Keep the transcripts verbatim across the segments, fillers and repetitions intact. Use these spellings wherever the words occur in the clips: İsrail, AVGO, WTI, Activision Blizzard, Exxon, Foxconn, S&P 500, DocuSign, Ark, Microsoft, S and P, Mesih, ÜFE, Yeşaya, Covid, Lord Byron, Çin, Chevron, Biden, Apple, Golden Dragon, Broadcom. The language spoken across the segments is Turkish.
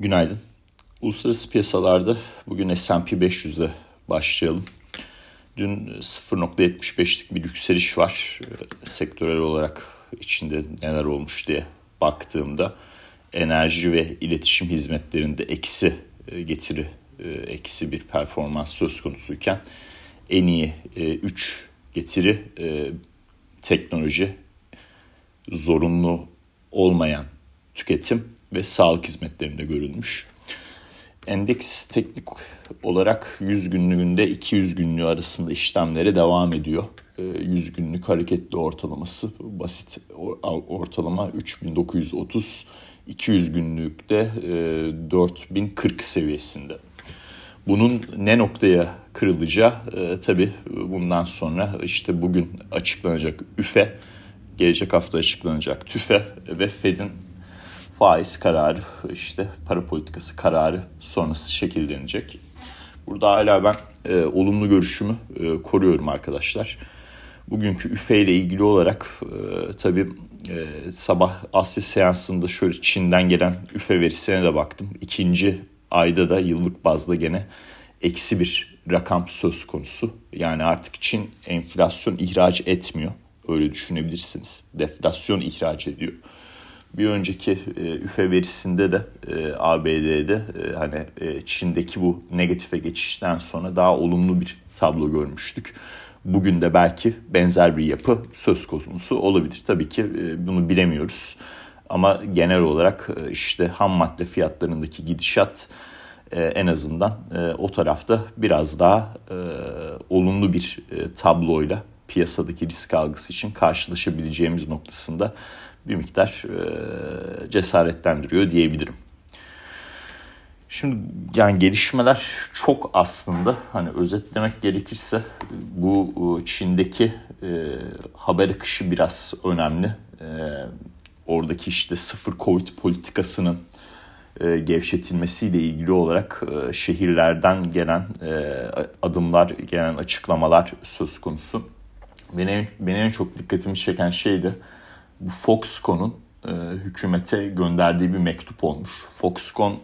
Günaydın. Uluslararası piyasalarda bugün S and P beş yüz'de başlayalım. Dün sıfır nokta yetmiş beş'lik bir yükseliş var. Sektörel olarak içinde neler olmuş diye baktığımda enerji ve iletişim hizmetlerinde eksi getiri, eksi bir performans söz konusuyken en iyi üç getiri teknoloji, zorunlu olmayan tüketim ve sağlık hizmetlerinde görülmüş. Endeks teknik olarak yüz günlüğünde iki yüz günlüğü arasında işlemlere devam ediyor. yüz günlük hareketli ortalaması basit ortalama üç bin dokuz yüz otuz, iki yüz günlükte dört bin kırk seviyesinde. Bunun ne noktaya kırılacağı tabii bundan sonra işte bugün açıklanacak üfe, gelecek hafta açıklanacak tüfe ve Fed'in faiz kararı, işte para politikası kararı sonrası şekillenecek. Burada hala ben e, olumlu görüşümü e, koruyorum arkadaşlar. Bugünkü üfe ile ilgili olarak e, tabii e, sabah Asya seansında şöyle Çin'den gelen üfe verisine de baktım. İkinci ayda da yıllık bazda gene eksi bir rakam söz konusu. Yani artık Çin enflasyon ihraç etmiyor. Öyle düşünebilirsiniz. Deflasyon ihraç ediyor. Bir önceki e, üfe verisinde de e, A B D'de e, hani e, Çin'deki bu negatife geçişten sonra daha olumlu bir tablo görmüştük. Bugün de belki benzer bir yapı söz konusu olabilir. Tabii ki e, bunu bilemiyoruz. Ama genel olarak e, işte ham madde fiyatlarındaki gidişat e, en azından e, o tarafta biraz daha e, olumlu bir e, tabloyla piyasadaki risk algısı için karşılaşabileceğimiz noktasında bir miktar e, cesaretlendiriyor diyebilirim. Şimdi yani gelişmeler çok aslında. Hani özetlemek gerekirse bu Çin'deki e, haber akışı biraz önemli. E, oradaki işte sıfır Covid politikasının e, gevşetilmesiyle ilgili olarak e, şehirlerden gelen e, adımlar, gelen açıklamalar söz konusu. Beni, beni en çok dikkatimi çeken şey de bu Foxconn'un e, hükümete gönderdiği bir mektup olmuş. Foxconn,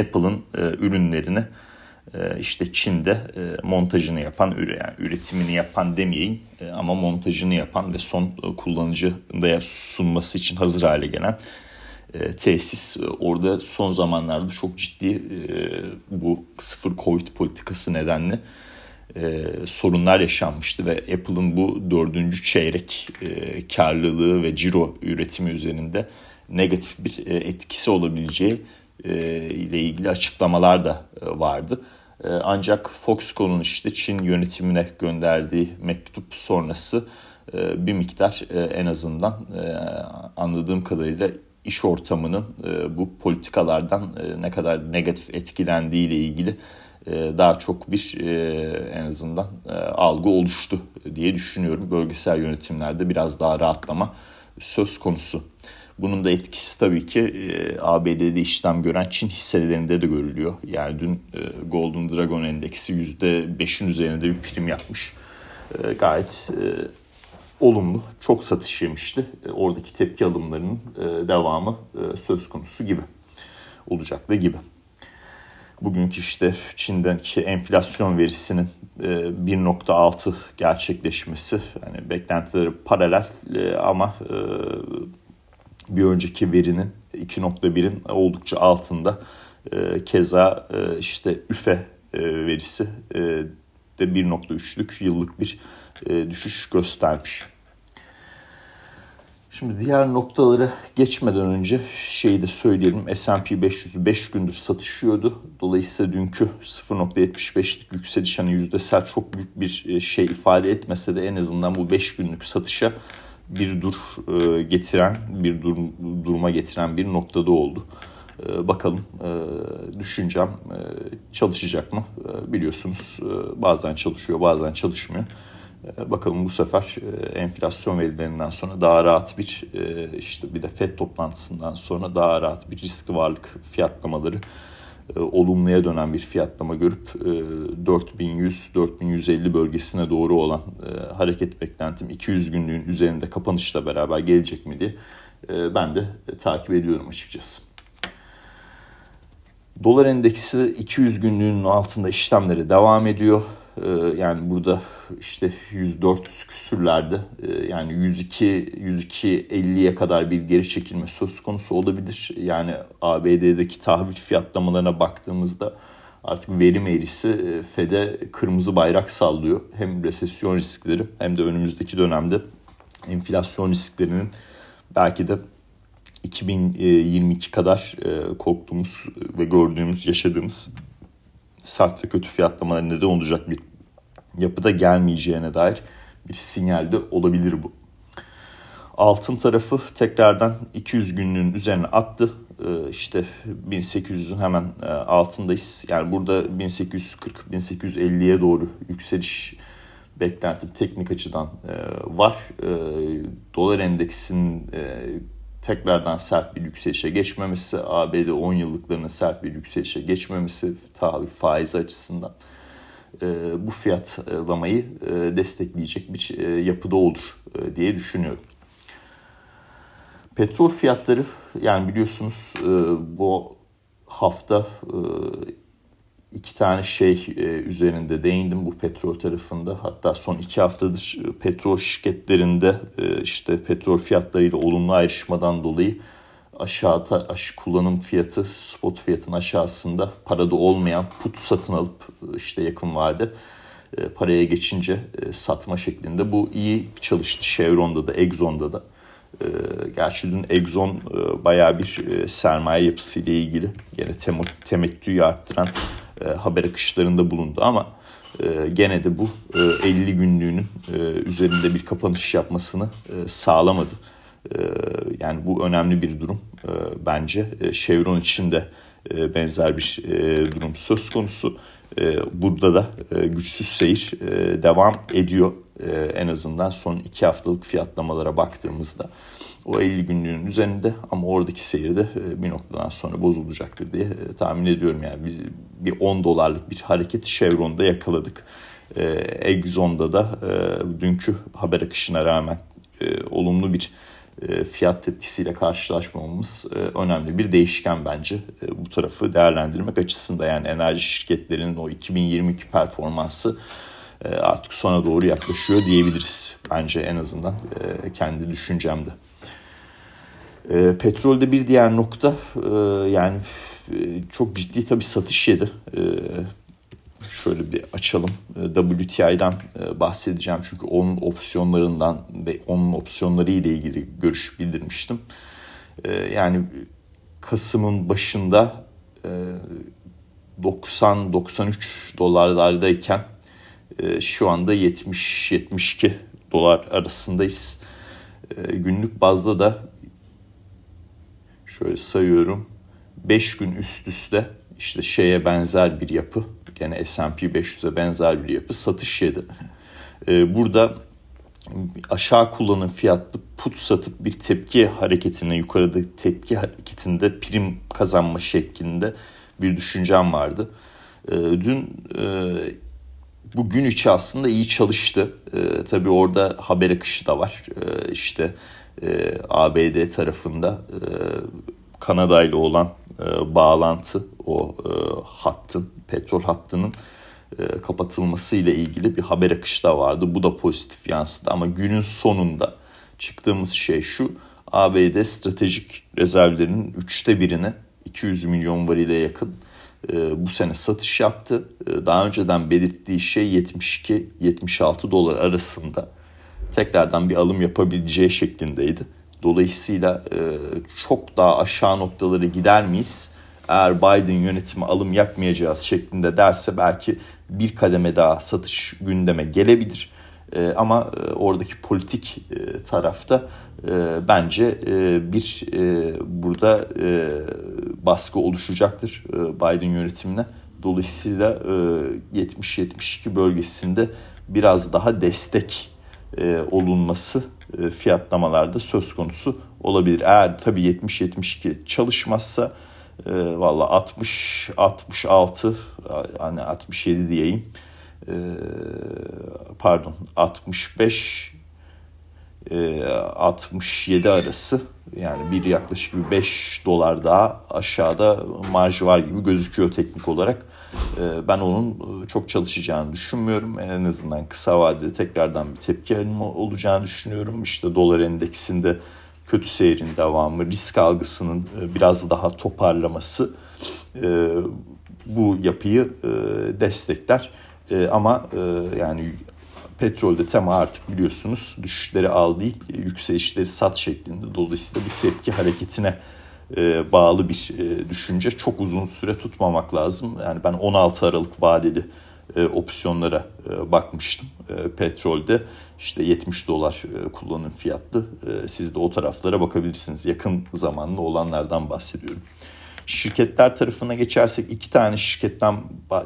Apple'ın e, ürünlerini e, işte Çin'de e, montajını yapan, yani üretimini yapan demeyeyim e, ama montajını yapan ve son e, kullanıcıya sunması için hazır hale gelen e, tesis. E, orada son zamanlarda çok ciddi e, bu sıfır Covid politikası nedeniyle Ee, sorunlar yaşanmıştı ve Apple'ın bu dördüncü çeyrek e, karlılığı ve ciro üretimi üzerinde negatif bir e, etkisi olabileceği e, ile ilgili açıklamalar da e, vardı. E, ancak Foxconn'un işte Çin yönetimine gönderdiği mektup sonrası e, bir miktar e, en azından e, anladığım kadarıyla iş ortamının e, bu politikalardan e, ne kadar negatif etkilendiği ile ilgili daha çok bir en azından algı oluştu diye düşünüyorum. Bölgesel yönetimlerde biraz daha rahatlama söz konusu. Bunun da etkisi tabii ki A B D'de işlem gören Çin hisselerinde de görülüyor. Yani dün Golden Dragon endeksi yüzde beş'in üzerinde bir prim yapmış. Gayet olumlu, çok satış yemişti. Oradaki tepki alımlarının devamı söz konusu gibi olacak da gibi. Bugünkü işte Çin'deki enflasyon verisinin bir nokta altı gerçekleşmesi, yani beklentileri paralel ama bir önceki verinin iki nokta bir'in oldukça altında. Keza işte üfe verisi de bir nokta üç'lük yıllık bir düşüş göstermiş. Şimdi diğer noktalara geçmeden önce şeyi de söyleyelim. S and P beş yüz beş gündür satışıyordu. Dolayısıyla dünkü sıfır nokta yetmiş beş'lik yükseliş hani yüzdesel çok büyük bir şey ifade etmese de en azından bu beş günlük satışa bir dur getiren, bir dur, duruma getiren bir noktada oldu. Bakalım düşüncem çalışacak mı? Biliyorsunuz bazen çalışıyor, bazen çalışmıyor. Bakalım bu sefer enflasyon verilerinden sonra daha rahat bir işte bir de Fed toplantısından sonra daha rahat bir riskli varlık fiyatlamaları olumluya dönen bir fiyatlama görüp dört bin yüz - dört bin yüz elli bölgesine doğru olan hareket beklentim iki yüz günlüğün üzerinde kapanışla beraber gelecek mi diye ben de takip ediyorum açıkçası. Dolar endeksi iki yüz günlüğünün altında işlemleri devam ediyor. Yani burada işte yüz dört küsürlerde, yani yüz iki elliye kadar bir geri çekilme söz konusu olabilir. Yani A B D'deki tahvil fiyatlamalarına baktığımızda artık verim eğrisi F E D'e kırmızı bayrak sallıyor. Hem resesyon riskleri hem de önümüzdeki dönemde enflasyon risklerinin belki de iki bin yirmi iki kadar korktuğumuz ve gördüğümüz, yaşadığımız sert ve kötü fiyatlamalara neden olacak bir yapıda gelmeyeceğine dair bir sinyal de olabilir bu. Altın tarafı tekrardan iki yüz günlüğün üzerine attı. İşte bin sekiz yüzün hemen altındayız. Yani burada bin sekiz yüz kırk bin sekiz yüz elliye doğru yükseliş beklentim teknik açıdan var. Dolar endeksinin tekrardan sert bir yükselişe geçmemesi, A B D on yıllıklarının sert bir yükselişe geçmemesi tabii faiz açısından e, bu fiyatlamayı e, destekleyecek bir e, yapıda olur e, diye düşünüyorum. Petrol fiyatları, yani biliyorsunuz e, bu hafta e, iki tane şey e, üzerinde değindim bu petrol tarafında. Hatta son iki haftadır petrol şirketlerinde e, işte petrol fiyatlarıyla olumlu ayrışmadan dolayı aşağıda aş, kullanım fiyatı spot fiyatının aşağısında parada olmayan put satın alıp işte yakın vade e, paraya geçince e, satma şeklinde. Bu iyi çalıştı Chevron'da da Exxon'da da. E, gerçi dün Exxon e, bayağı bir e, sermaye yapısıyla ilgili gene temettüyü arttıran haber akışlarında bulundu ama gene de bu elli günlüğünün üzerinde bir kapanış yapmasını sağlamadı. Yani bu önemli bir durum bence. Chevron için de benzer bir durum söz konusu. Burada da güçsüz seyir devam ediyor. En azından son iki haftalık fiyatlamalara baktığımızda o elli günlüğünün üzerinde, ama oradaki seyir de bir noktadan sonra bozulacaktır diye tahmin ediyorum. Yani biz bir on dolarlık bir hareket Chevron'da yakaladık. Ee, Exxon'da da e, dünkü haber akışına rağmen e, olumlu bir e, fiyat tepkisiyle karşılaşmamamız e, önemli bir değişken bence. E, bu tarafı değerlendirmek açısından, yani enerji şirketlerinin o iki bin yirmi iki performansı e, artık sona doğru yaklaşıyor diyebiliriz. Bence en azından e, kendi düşüncemde. E, petrolde bir diğer nokta e, yani e, çok ciddi tabii satış yedi. E, şöyle bir açalım. E, W T I'den e, bahsedeceğim çünkü onun opsiyonlarından ve onun opsiyonları ile ilgili görüş bildirmiştim. E, yani Kasım'ın başında e, doksan doksan üç dolarlardayken e, şu anda yetmiş yetmiş iki dolar arasındayız. E, günlük bazda da şöyle sayıyorum, beş gün üst üste işte şeye benzer bir yapı, gene S and P beş yüze benzer bir yapı satış yedi. Ee, burada aşağı kullanım fiyatlı put satıp bir tepki hareketine, yukarıda tepki hareketinde prim kazanma şeklinde bir düşüncem vardı. Ee, dün e, bu gün içi aslında iyi çalıştı. Ee, tabii orada haber akışı da var. Ee, işte E, A B D tarafında e, Kanada ile olan e, bağlantı, o e, hattın, petrol hattının e, kapatılması ile ilgili bir haber akışı da vardı. Bu da pozitif yansıdı ama günün sonunda çıktığımız şey şu: A B D stratejik rezervlerinin üçte birini, iki yüz milyon varile yakın e, bu sene satış yaptı. E, daha önceden belirttiği şey yetmiş iki yetmiş altı dolar arasında tekrardan bir alım yapabileceği şeklindeydi. Dolayısıyla e, çok daha aşağı noktalara gider miyiz? Eğer Biden yönetimi alım yapmayacağız şeklinde derse belki bir kademe daha satış gündeme gelebilir. E, ama e, oradaki politik e, tarafta e, bence e, bir e, burada e, baskı oluşacaktır e, Biden yönetimine. Dolayısıyla e, yetmiş yetmiş iki bölgesinde biraz daha destek olunması fiyatlamalarda söz konusu olabilir. Eğer tabii yetmiş yetmiş iki çalışmazsa valla altmış altmış altı, hani altmış yedi diyeyim, pardon altmış beş altmış yedi arası, yani bir yaklaşık bir beş dolar daha aşağıda marjı var gibi gözüküyor teknik olarak. Ben onun çok çalışacağını düşünmüyorum. En azından kısa vadede tekrardan bir tepki olacağını düşünüyorum. İşte dolar endeksinde kötü seyrin devamı, risk algısının biraz daha toparlaması bu yapıyı destekler. Ama yani petrolde tema artık biliyorsunuz düşüşleri al değil, yükselişleri sat şeklinde. Dolayısıyla bu tepki hareketine e, bağlı bir e, düşünce. Çok uzun süre tutmamak lazım. Yani ben on altı Aralık vadeli e, opsiyonlara e, bakmıştım. E, petrolde işte yetmiş dolar e, kullanım fiyatlı. E, siz de o taraflara bakabilirsiniz. Yakın zamanlı olanlardan bahsediyorum. Şirketler tarafına geçersek iki tane şirketten,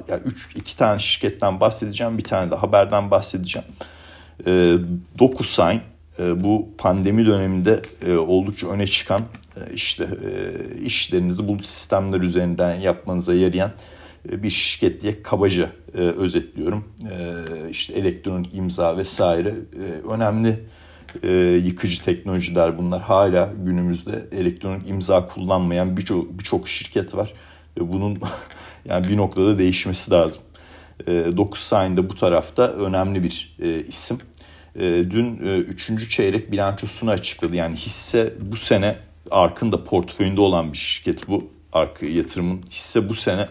yani üç iki tane şirketten bahsedeceğim, bir tane de haberden bahsedeceğim. E, DocuSign e, bu pandemi döneminde e, oldukça öne çıkan e, işte e, işlerinizi bulut sistemler üzerinden yapmanıza yarayan e, bir şirket diye kabaca e, özetliyorum. E, işte elektronik imza vesaire e, önemli. E, yıkıcı teknolojiler bunlar. Hala günümüzde elektronik imza kullanmayan birçok birçok şirket var. E, bunun yani bir noktada değişmesi lazım. E, DocuSign de bu tarafta önemli bir e, isim. E, dün e, üçüncü çeyrek bilançosunu açıkladı. Yani hisse bu sene Ark'ın da portföyünde olan bir şirket bu. Ark yatırımın hisse bu sene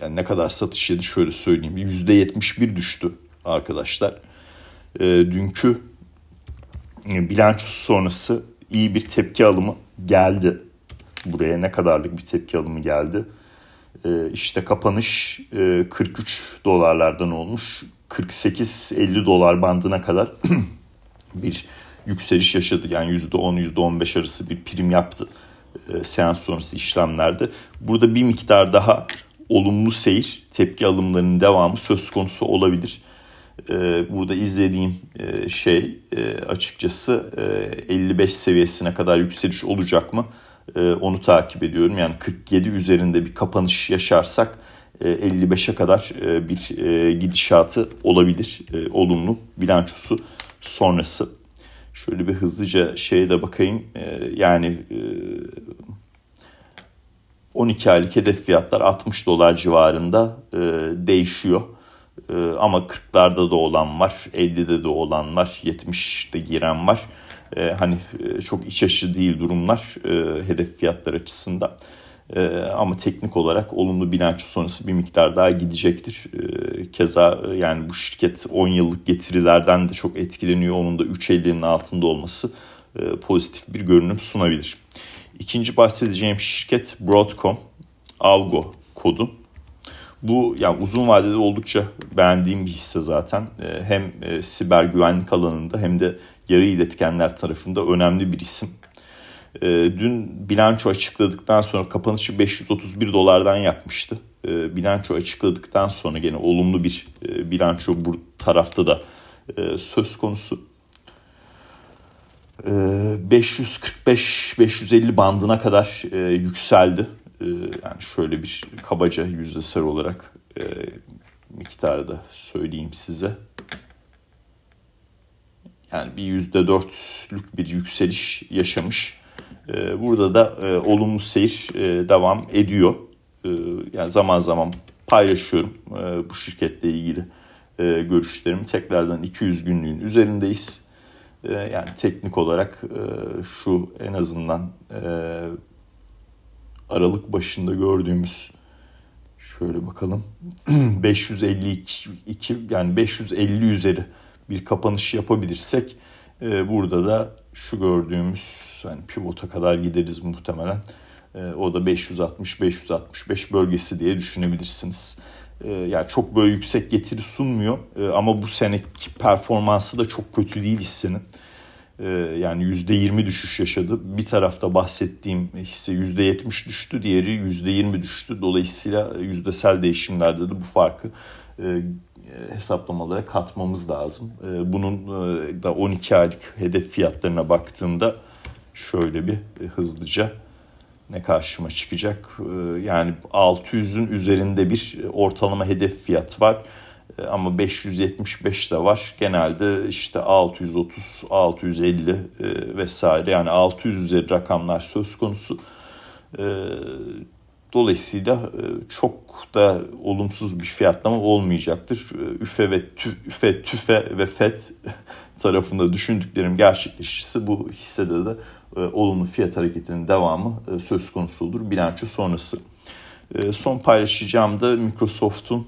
yani ne kadar satış yedi şöyle söyleyeyim. yüzde yetmiş bir düştü arkadaşlar. E, dünkü bilançosu sonrası iyi bir tepki alımı geldi. Buraya ne kadarlık bir tepki alımı geldi? Ee, işte kapanış e, kırk üç dolarlardan olmuş. kırk sekiz elli dolar bandına kadar bir yükseliş yaşadı. Yani yüzde on yüzde on beş arası bir prim yaptı e, seans sonrası işlemlerde. Burada bir miktar daha olumlu seyir, tepki alımlarının devamı söz konusu olabilir. Burada izlediğim şey açıkçası elli beş seviyesine kadar yükseliş olacak mı onu takip ediyorum. Yani kırk yedi üzerinde bir kapanış yaşarsak elli beşe kadar bir gidişatı olabilir olumlu bilançosu sonrası. Şöyle bir hızlıca şeye de bakayım, yani on iki aylık hedef fiyatlar altmış dolar civarında değişiyor. Ama kırklarda da olan var, ellide de olan var, yetmişte giren var. Ee, hani çok iç açıcı değil durumlar e, hedef fiyatlar açısından. E, ama teknik olarak olumlu bilanço sonrası bir miktar daha gidecektir. E, keza yani bu şirket on yıllık getirilerden de çok etkileniyor. Onun da üç ellinin altında olması e, pozitif bir görünüm sunabilir. İkinci bahsedeceğim şirket Broadcom, A V G O kodu. Bu yani uzun vadede oldukça beğendiğim bir hisse zaten. Hem siber güvenlik alanında hem de yarı iletkenler tarafında önemli bir isim. Dün bilanço açıkladıktan sonra kapanışı beş yüz otuz bir dolardan yapmıştı. Bilanço açıkladıktan sonra gene olumlu bir bilanço bu tarafta da söz konusu. beş yüz kırk beş beş yüz elli bandına kadar yükseldi. Yani şöyle bir kabaca yüzdesel olarak e, miktarı da söyleyeyim size. Yani bir yüzde dörtlük bir yükseliş yaşamış. E, burada da e, olumlu seyir e, devam ediyor. E, yani zaman zaman paylaşıyorum e, bu şirketle ilgili e, görüşlerimi. Tekrardan iki yüz günlüğün üzerindeyiz. E, yani teknik olarak e, şu en azından... E, Aralık başında gördüğümüz şöyle bakalım beş yüz elli iki yani beş yüz elli üzeri bir kapanış yapabilirsek e, burada da şu gördüğümüz hani pivota kadar gideriz muhtemelen. E, o da beş yüz altmış beş yüz altmış beş bölgesi diye düşünebilirsiniz. E, yani çok böyle yüksek getiri sunmuyor e, ama bu seneki performansı da çok kötü değil hissenin. Yani yüzde yirmi düşüş yaşadı. Bir tarafta bahsettiğim hisse yüzde yetmiş düştü. Diğeri yüzde yirmi düştü. Dolayısıyla yüzdesel değişimlerde de bu farkı hesaplamalara katmamız lazım. Bunun da on iki aylık hedef fiyatlarına baktığımda şöyle bir hızlıca ne karşıma çıkacak? Yani altı yüzün üzerinde bir ortalama hedef fiyat var. Ama beş yüz yetmiş beş de var. Genelde işte altı yüz otuz, altı yüz elli vesaire, yani altı yüz üzeri rakamlar söz konusu. Dolayısıyla çok da olumsuz bir fiyatlama olmayacaktır. Üfe ve tüfe, tüfe ve F E D tarafında düşündüklerim gerçekleşirse bu hissede de olumlu fiyat hareketinin devamı söz konusu olur bilanço sonrası. Son paylaşacağım da Microsoft'un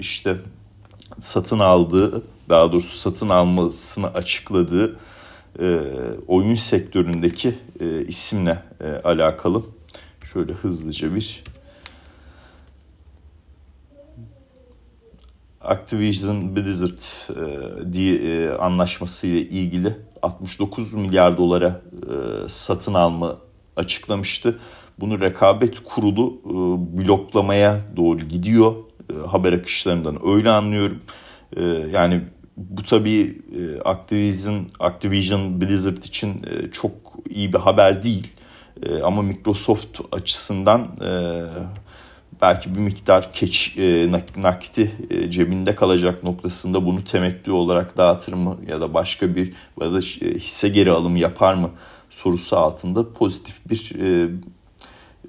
işte satın aldığı, daha doğrusu satın almasını açıkladığı e, oyun sektöründeki e, isimle e, alakalı. Şöyle hızlıca bir Activision Blizzard e, diye e, anlaşması ile ilgili altmış dokuz milyar dolara e, satın alma açıklamıştı. Bunu rekabet kurulu e, bloklamaya doğru gidiyor. Haber akışlarından öyle anlıyorum. Ee, yani bu tabii Activision, Activision Blizzard için çok iyi bir haber değil. Ee, ama Microsoft açısından e, belki bir miktar keç, e, nakdi e, cebinde kalacak noktasında bunu temettü olarak dağıtır mı ya da başka bir ya da hisse geri alımı yapar mı sorusu altında pozitif bir e,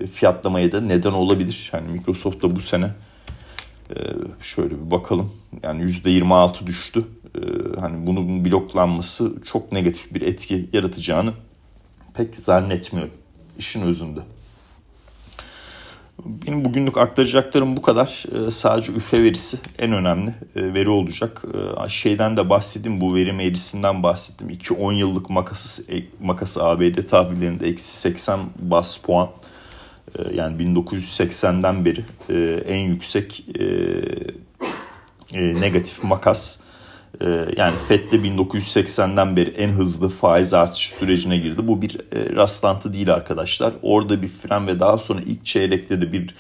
fiyatlamaya da neden olabilir. Yani Microsoft da bu sene Ee, şöyle bir bakalım, yani yüzde yirmi altı düştü. Ee, hani bunun bloklanması çok negatif bir etki yaratacağını pek zannetmiyorum işin özünde. Benim bugünlük aktaracaklarım bu kadar. Ee, sadece üfe verisi en önemli ee, veri olacak. Ee, şeyden de bahsettim, bu verim eğrisinden bahsettim. iki on yıllık makası, makası A B D tahvillerinde eksi seksen baz puan. Yani bin dokuz yüz seksenden beri en yüksek negatif makas. Yani F E D de bin dokuz yüz seksenden beri en hızlı faiz artışı sürecine girdi. Bu bir rastlantı değil arkadaşlar. Orada bir fren ve daha sonra ilk çeyrekte de bir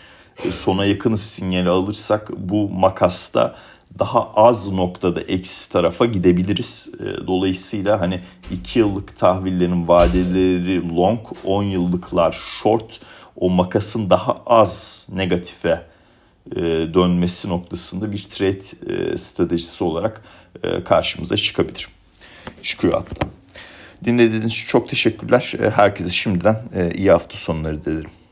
sona yakın sinyali alırsak bu makasta daha az noktada eksi tarafa gidebiliriz. Dolayısıyla hani iki yıllık tahvillerin vadeleri long, on yıllıklar short, o makasın daha az negatife e, dönmesi noktasında bir trade e, stratejisi olarak e, karşımıza çıkabilir. Çıkıyor hatta. Dinlediğiniz için çok teşekkürler. Herkese şimdiden e, iyi hafta sonları dilerim.